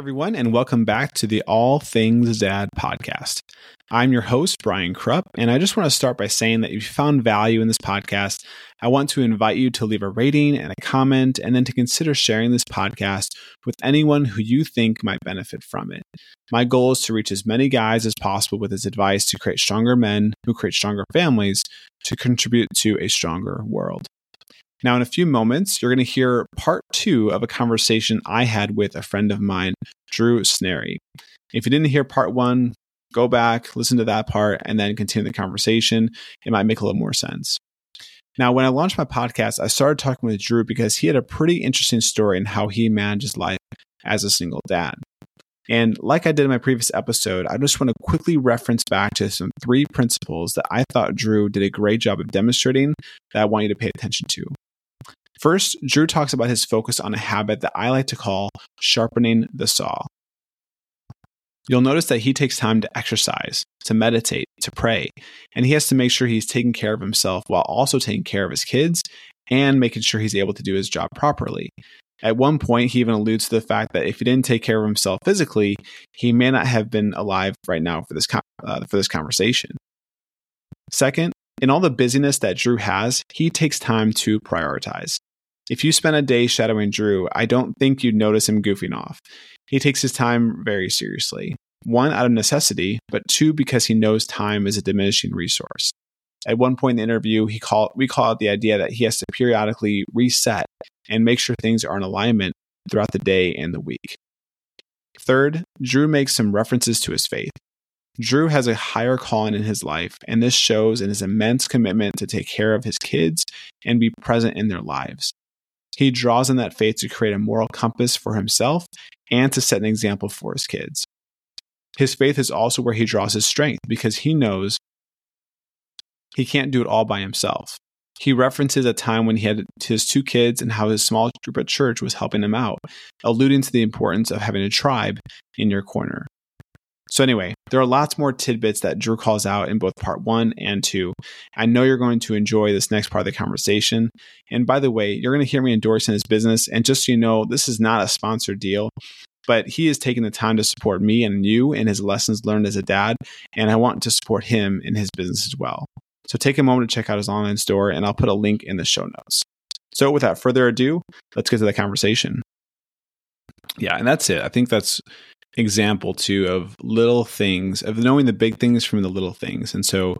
everyone, and welcome back to the All Things Dad podcast. I'm your host, Brian Krupp, and I just want to start by saying that if you found value in this podcast, I want to invite you to leave a rating and a comment, and then to consider sharing this podcast with anyone who you think might benefit from it. My goal is to reach as many guys as possible with this advice to create stronger men who create stronger families to contribute to a stronger world. Now, in a few moments, you're going to hear part two of a conversation I had with a friend of mine, Drew Snarey. If you didn't hear part one, go back, listen to that part, and then continue the conversation. It might make a little more sense. Now, when I launched my podcast, I started talking with Drew because he had a pretty interesting story in how he manages life as a single dad. And like I did in my previous episode, I just want to quickly reference back to some three principles that I thought Drew did a great job of demonstrating that I want you to pay attention to. First, Drew talks about his focus on a habit that I like to call sharpening the saw. You'll notice that he takes time to exercise, to meditate, to pray, and he has to make sure he's taking care of himself while also taking care of his kids and making sure he's able to do his job properly. At one point, he even alludes to the fact that if he didn't take care of himself physically, he may not have been alive right now for this conversation. Second, in all the busyness that Drew has, he takes time to prioritize. If you spent a day shadowing Drew, I don't think you'd notice him goofing off. He takes his time very seriously. One, out of necessity, but two, because he knows time is a diminishing resource. At one point in the interview, we call out the idea that he has to periodically reset and make sure things are in alignment throughout the day and the week. Third, Drew makes some references to his faith. Drew has a higher calling in his life, and this shows in his immense commitment to take care of his kids and be present in their lives. He draws on that faith to create a moral compass for himself and to set an example for his kids. His faith is also where he draws his strength because he knows he can't do it all by himself. He references a time when he had his two kids and how his small group at church was helping him out, alluding to the importance of having a tribe in your corner. So anyway, there are lots more tidbits that Drew calls out in both part one and two. I know you're going to enjoy this next part of the conversation. And by the way, you're going to hear me endorsing his business. And just so you know, this is not a sponsored deal, but he is taking the time to support me and you in his lessons learned as a dad. And I want to support him in his business as well. So take a moment to check out his online store, and I'll put a link in the show notes. So without further ado, let's get to the conversation. Yeah, and that's it. I think that's example too of little things, of knowing the big things from the little things. And so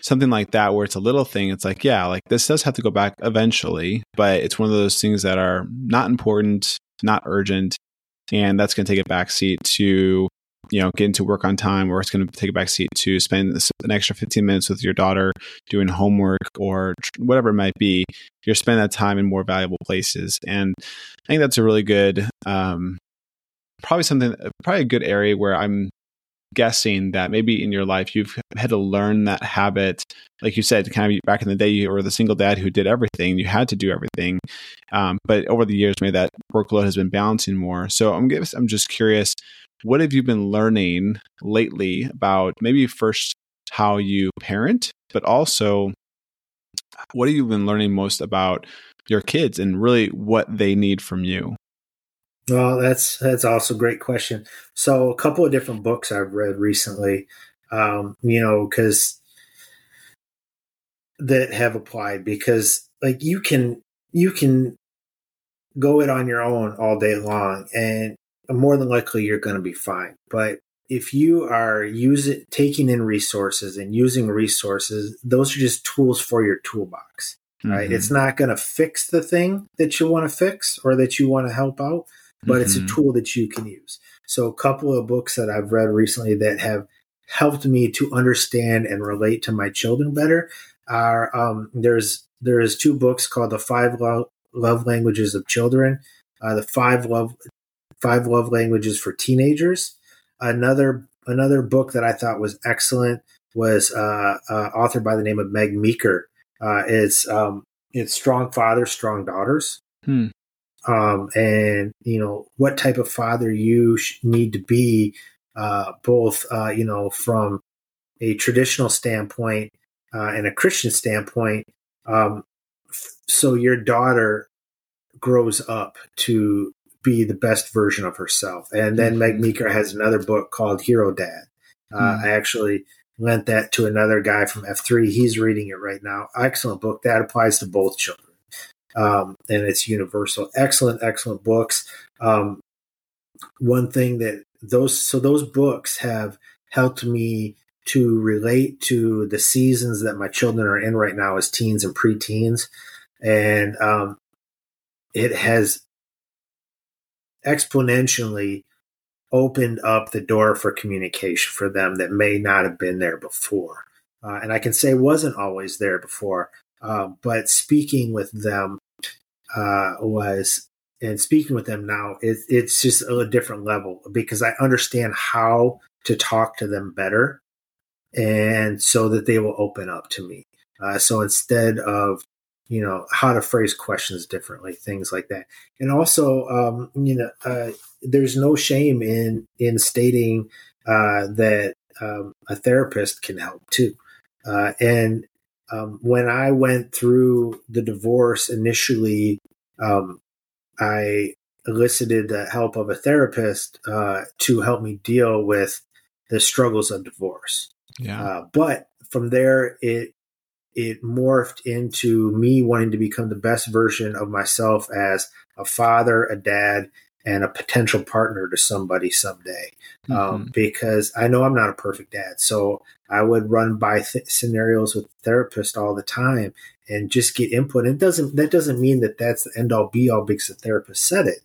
something like that where it's a little thing, it's like, yeah, like this does have to go back eventually, but it's one of those things that are not important, not urgent, and that's going to take a backseat to, you know, getting to work on time, or it's going to take a backseat to spend an extra 15 minutes with your daughter doing homework or whatever it might be. You're spending that time in more valuable places. And I think that's a really good, probably a good area where I'm guessing that maybe in your life you've had to learn that habit. Like you said, kind of back in the day, you were the single dad who did everything. You had to do everything. But over the years, maybe that workload has been balancing more. So I'm just curious, what have you been learning lately about maybe first how you parent, but also what have you been learning most about your kids and really what they need from you? Well, that's also a great question. So a couple of different books I've read recently, because you can go it on your own all day long, and more than likely you're going to be fine. But if you are taking in resources and using resources, those are just tools for your toolbox, right? Mm-hmm. It's not going to fix the thing that you want to fix or that you want to help out, but it's a tool that you can use. So a couple of books that I've read recently that have helped me to understand and relate to my children better are there's two books called The Five Love Languages of Children, The Five Love Languages for Teenagers. Another book that I thought was excellent was authored by the name of Meg Meeker. It's Strong Fathers, Strong Daughters. Hmm. And you know, what type of father you need to be, both, you know, from a traditional standpoint, and a Christian standpoint. So your daughter grows up to be the best version of herself. And then Meg Meeker has another book called Hero Dad. I actually lent that to another guy from F3. He's reading it right now. Excellent book. That applies to both children. And it's universal. Excellent, excellent books. One thing that those books have helped me to relate to the seasons that my children are in right now as teens and preteens. And it has exponentially opened up the door for communication for them that may not have been there before. And I can say wasn't always there before, but speaking with them and speaking with them now, it's just a different level because I understand how to talk to them better and so that they will open up to me. So instead of, how to phrase questions differently, things like that. And also, there's no shame in stating that a therapist can help too. When I went through the divorce initially, I elicited the help of a therapist to help me deal with the struggles of divorce. Yeah. But from there, it morphed into me wanting to become the best version of myself as a father, a dad, and a potential partner to somebody someday. Because I know I'm not a perfect dad. So I would run by scenarios with therapists all the time and just get input. And that doesn't mean that that's the end all be all because the therapist said it.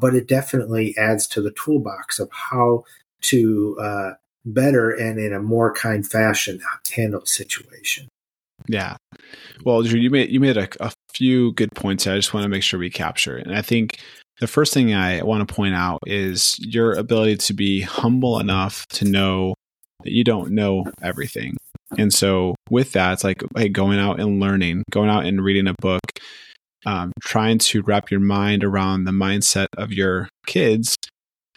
But it definitely adds to the toolbox of how to better and in a more kind fashion handle the situation. Yeah. Well, Drew, you made a few good points that I just want to make sure we capture. And I think the first thing I want to point out is your ability to be humble enough to know that you don't know everything. And so with that, it's like, hey, going out and learning, going out and reading a book, trying to wrap your mind around the mindset of your kids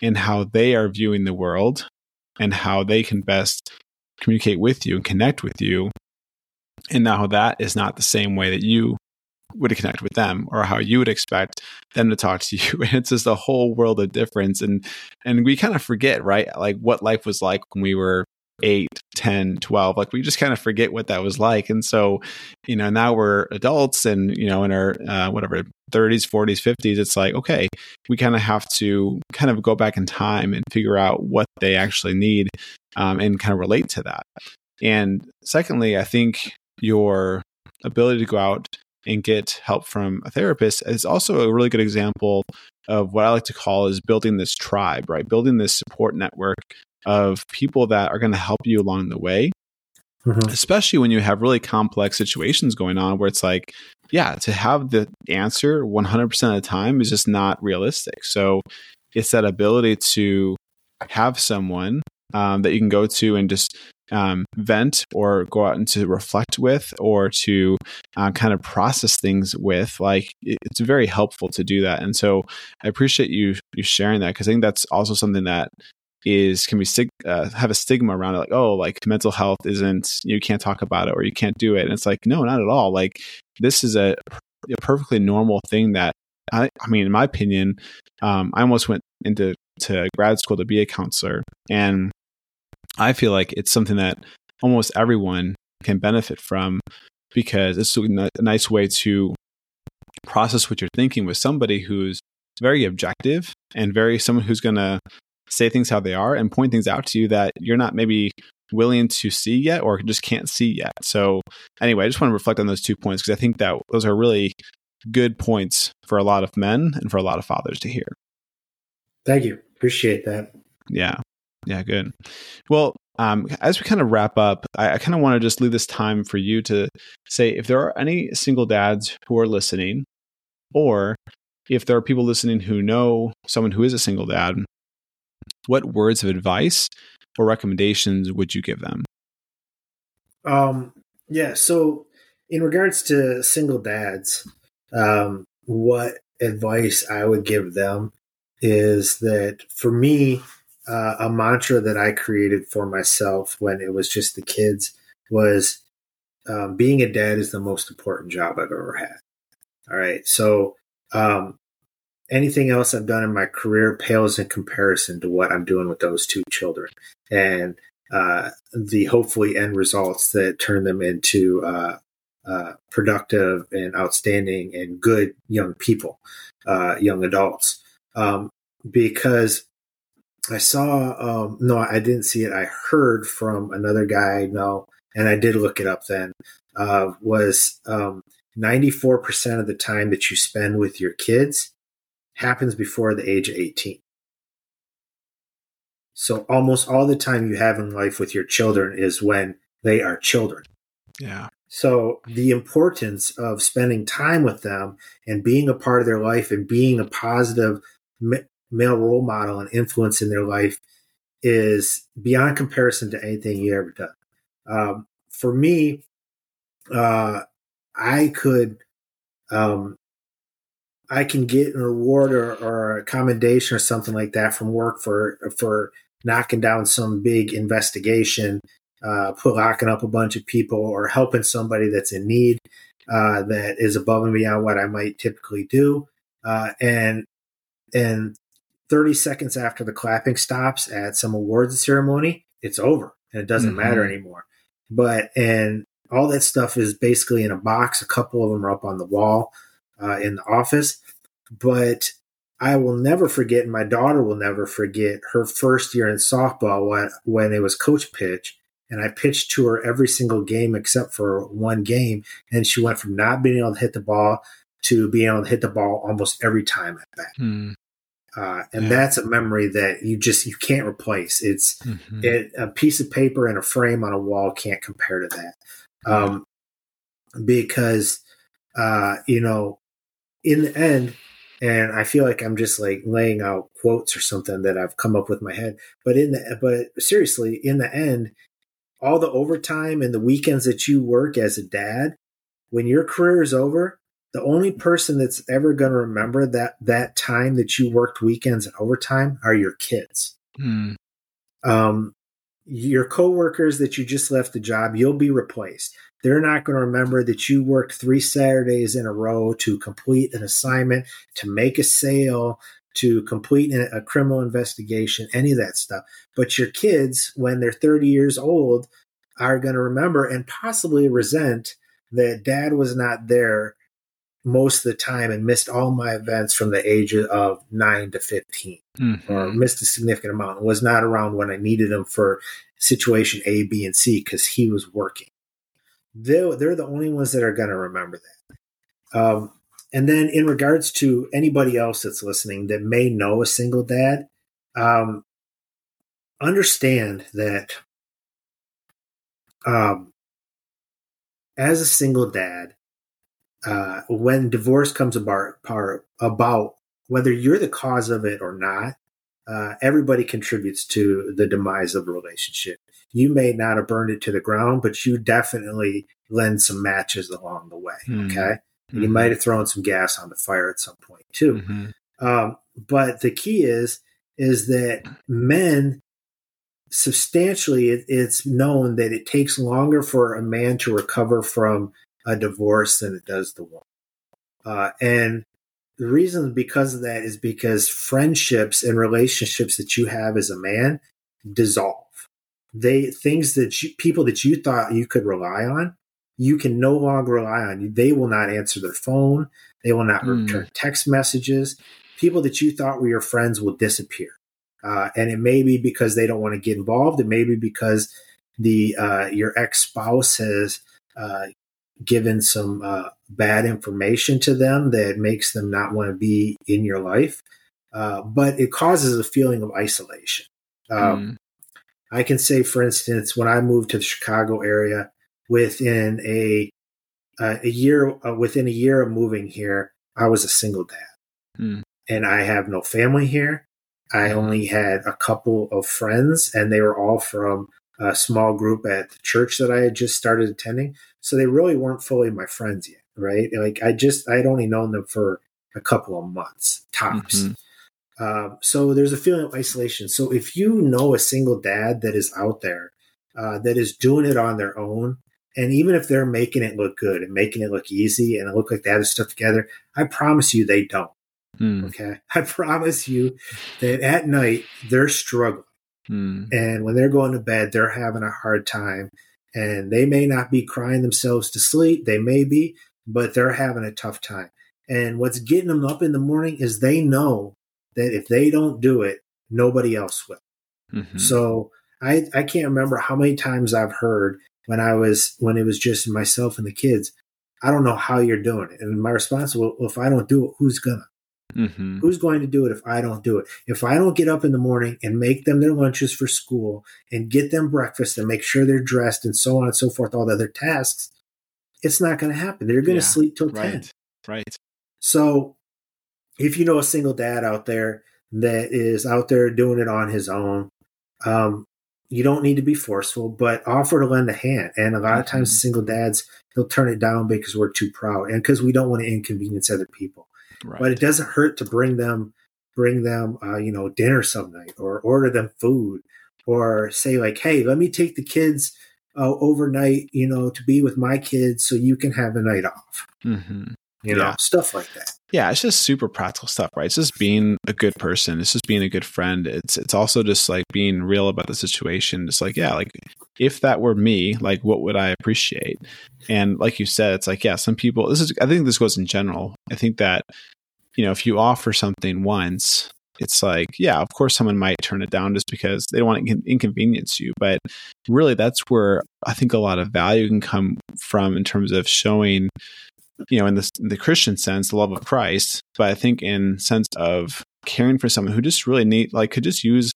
and how they are viewing the world and how they can best communicate with you and connect with you. And now that is not the same way that you would connect with them or how you would expect them to talk to you. And it's just a whole world of difference. And we kind of forget, right? Like what life was like when we were 8, 10, 12, like we just kind of forget what that was like. And so, now we're adults and, in our, 30s, 40s, 50s, it's like, okay, we kind of have to kind of go back in time and figure out what they actually need and kind of relate to that. And secondly, I think your ability to go out and get help from a therapist is also a really good example of what I like to call is building this tribe, right? Building this support network of people that are going to help you along the way, especially when you have really complex situations going on where it's like, yeah, to have the answer 100% of the time is just not realistic. So it's that ability to have someone that you can go to and just vent or go out and to reflect with or to kind of process things with. Like it's very helpful to do that. And so I appreciate you sharing that because I think that's also something that can have a stigma around it. Like, oh, like mental health isn't, you can't talk about it or you can't do it. And it's like, no, not at all. Like this is a perfectly normal thing that I mean, in my opinion, I almost went into grad school to be a counselor, and I feel like it's something that almost everyone can benefit from because it's a nice way to process what you're thinking with somebody who's very objective and someone who's going to say things how they are and point things out to you that you're not maybe willing to see yet or just can't see yet. So anyway, I just want to reflect on those 2 points because I think that those are really good points for a lot of men and for a lot of fathers to hear. Thank you. Appreciate that. Yeah. Yeah, good. Well, as we kind of wrap up, I kind of want to just leave this time for you to say if there are any single dads who are listening, or if there are people listening who know someone who is a single dad, what words of advice or recommendations would you give them? Yeah. So in regards to single dads, what advice I would give them is that for me, a mantra that I created for myself when it was just the kids was being a dad is the most important job I've ever had. All right. So anything else I've done in my career pales in comparison to what I'm doing with those two children and the hopefully end results that turn them into productive and outstanding and good young people, young adults. Because I saw, no, I didn't see it. I heard from another guy I know, and I did look it up then, was 94% of the time that you spend with your kids happens before the age of 18. So almost all the time you have in life with your children is when they are children. Yeah. So the importance of spending time with them and being a part of their life and being a positive male role model and influence in their life is beyond comparison to anything you ever done. For me, I can get an award or a commendation or something like that from work for knocking down some big investigation, locking up a bunch of people or helping somebody that's in need, that is above and beyond what I might typically do. And 30 seconds after the clapping stops at some awards ceremony, it's over and it doesn't matter anymore. And all that stuff is basically in a box. A couple of them are up on the wall in the office. But I will never forget, and my daughter will never forget, her first year in softball when it was coach pitch. And I pitched to her every single game except for one game. And she went from not being able to hit the ball to being able to hit the ball almost every time at bat. That's a memory that you can't replace. It's a piece of paper and a frame on a wall can't compare to that. Because, in the end, and I feel like I'm just like laying out quotes or something that I've come up with in my head, but seriously, in the end, all the overtime and the weekends that you work as a dad, when your career is over, the only person that's ever going to remember that time that you worked weekends and overtime are your kids. Your coworkers that you just left the job, you'll be replaced. They're not going to remember that you worked 3 Saturdays in a row to complete an assignment, to make a sale, to complete a criminal investigation, any of that stuff. But your kids, when they're 30 years old, are going to remember and possibly resent that dad was not there most of the time and missed all my events from the age of 9 to 15 or missed a significant amount and was not around when I needed him for situation A, B, and C because he was working. They're the only ones that are going to remember that. And then in regards to anybody else that's listening that may know a single dad, understand that as a single dad, when divorce comes about, whether you're the cause of it or not, everybody contributes to the demise of a relationship. You may not have burned it to the ground, but you definitely lend some matches along the way. Okay. And you might have thrown some gas on the fire at some point too. But the key is that men substantially, it's known that it takes longer for a man to recover from a divorce than it does the woman. And the reason because of that is because friendships and relationships that you have as a man dissolve. People that you thought you could rely on, you can no longer rely on. They will not answer their phone. They will not return text messages. People that you thought were your friends will disappear. And it may be because they don't want to get involved. It may be because your ex-spouse has given some bad information to them that makes them not want to be in your life. But it causes a feeling of isolation. I can say, for instance, when I moved to the Chicago area, within a year of moving here, I was a single dad, and I have no family here. I only had a couple of friends, and they were all from a small group at the church that I had just started attending. So they really weren't fully my friends yet, right? Like I'd only known them for a couple of months tops. So there's a feeling of isolation. So if you know a single dad that is out there, that is doing it on their own, and even if they're making it look good and making it look easy and it look like they have stuff together, I promise you they don't. Okay. I promise you that at night they're struggling. And when they're going to bed, they're having a hard time, and they may not be crying themselves to sleep. They may be, but they're having a tough time. And what's getting them up in the morning is they know that if they don't do it, nobody else will. Mm-hmm. So I can't remember how many times I've heard when it was just myself and the kids, I don't know how you're doing it. And my response was, well, if I don't do it, who's gonna? Mm-hmm. Who's going to do it if I don't do it? If I don't get up in the morning and make them their lunches for school and get them breakfast and make sure they're dressed and so on and so forth, all the other tasks, it's not going to happen. They're going to sleep till 10. Right. So if you know a single dad out there that is out there doing it on his own, you don't need to be forceful, but offer to lend a hand. And a lot of times single dads, they'll turn it down because we're too proud and because we don't want to inconvenience other people. Right. But it doesn't hurt to bring them, dinner some night, or order them food, or say like, "Hey, let me take the kids overnight, to be with my kids, so you can have a night off." Mm-hmm. Stuff like that. Yeah, it's just super practical stuff, right? It's just being a good person. It's just being a good friend. It's also just like being real about the situation. It's like, if that were me, like, what would I appreciate? And like you said, it's like, some people, I think this goes in general. I think that, if you offer something once, it's like, of course someone might turn it down just because they don't want to inconvenience you. But really, that's where I think a lot of value can come from in terms of showing, in the Christian sense, the love of Christ, but I think in sense of caring for someone who just really could just use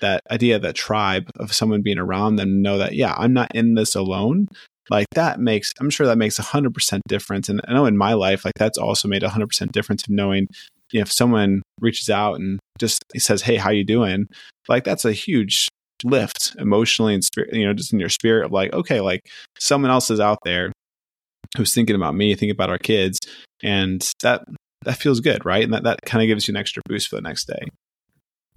that idea, that tribe of someone being around them, know that, I'm not in this alone. Like I'm sure that makes 100% difference. And I know in my life, like that's also made 100% difference of knowing, if someone reaches out and just says, "Hey, how you doing?" Like that's a huge lift emotionally and spirit, just in your spirit of like, okay, like someone else is out there who's thinking about me, thinking about our kids, and that feels good, right? And that kind of gives you an extra boost for the next day.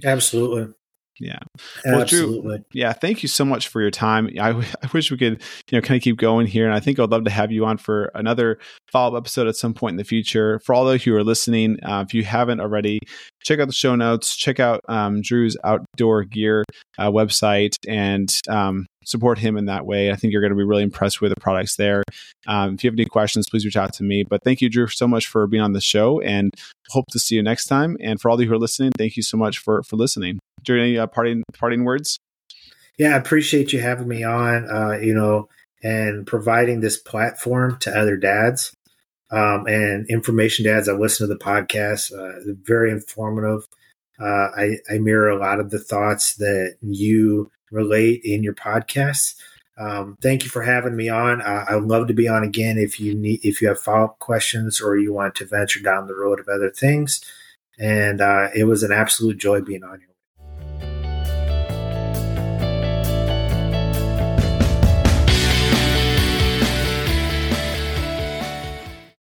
Absolutely. Yeah. Well, absolutely. Drew, thank you so much for your time. I wish we could, kind of keep going here. And I think I'd love to have you on for another follow-up episode at some point in the future. For all those who are listening, if you haven't already, check out the show notes, check out Drew's outdoor gear website, and support him in that way. I think you're going to be really impressed with the products there. If you have any questions, please reach out to me. But thank you, Drew, so much for being on the show, and hope to see you next time. And for all of you who are listening, thank you so much for listening. Drew, any parting words? Yeah, I appreciate you having me on, and providing this platform to other dads and information dads. I listen to the podcast, very informative. I mirror a lot of the thoughts that you relate in your podcasts. Thank you for having me on. I would love to be on again if you have follow-up questions or you want to venture down the road of other things. And it was an absolute joy being on your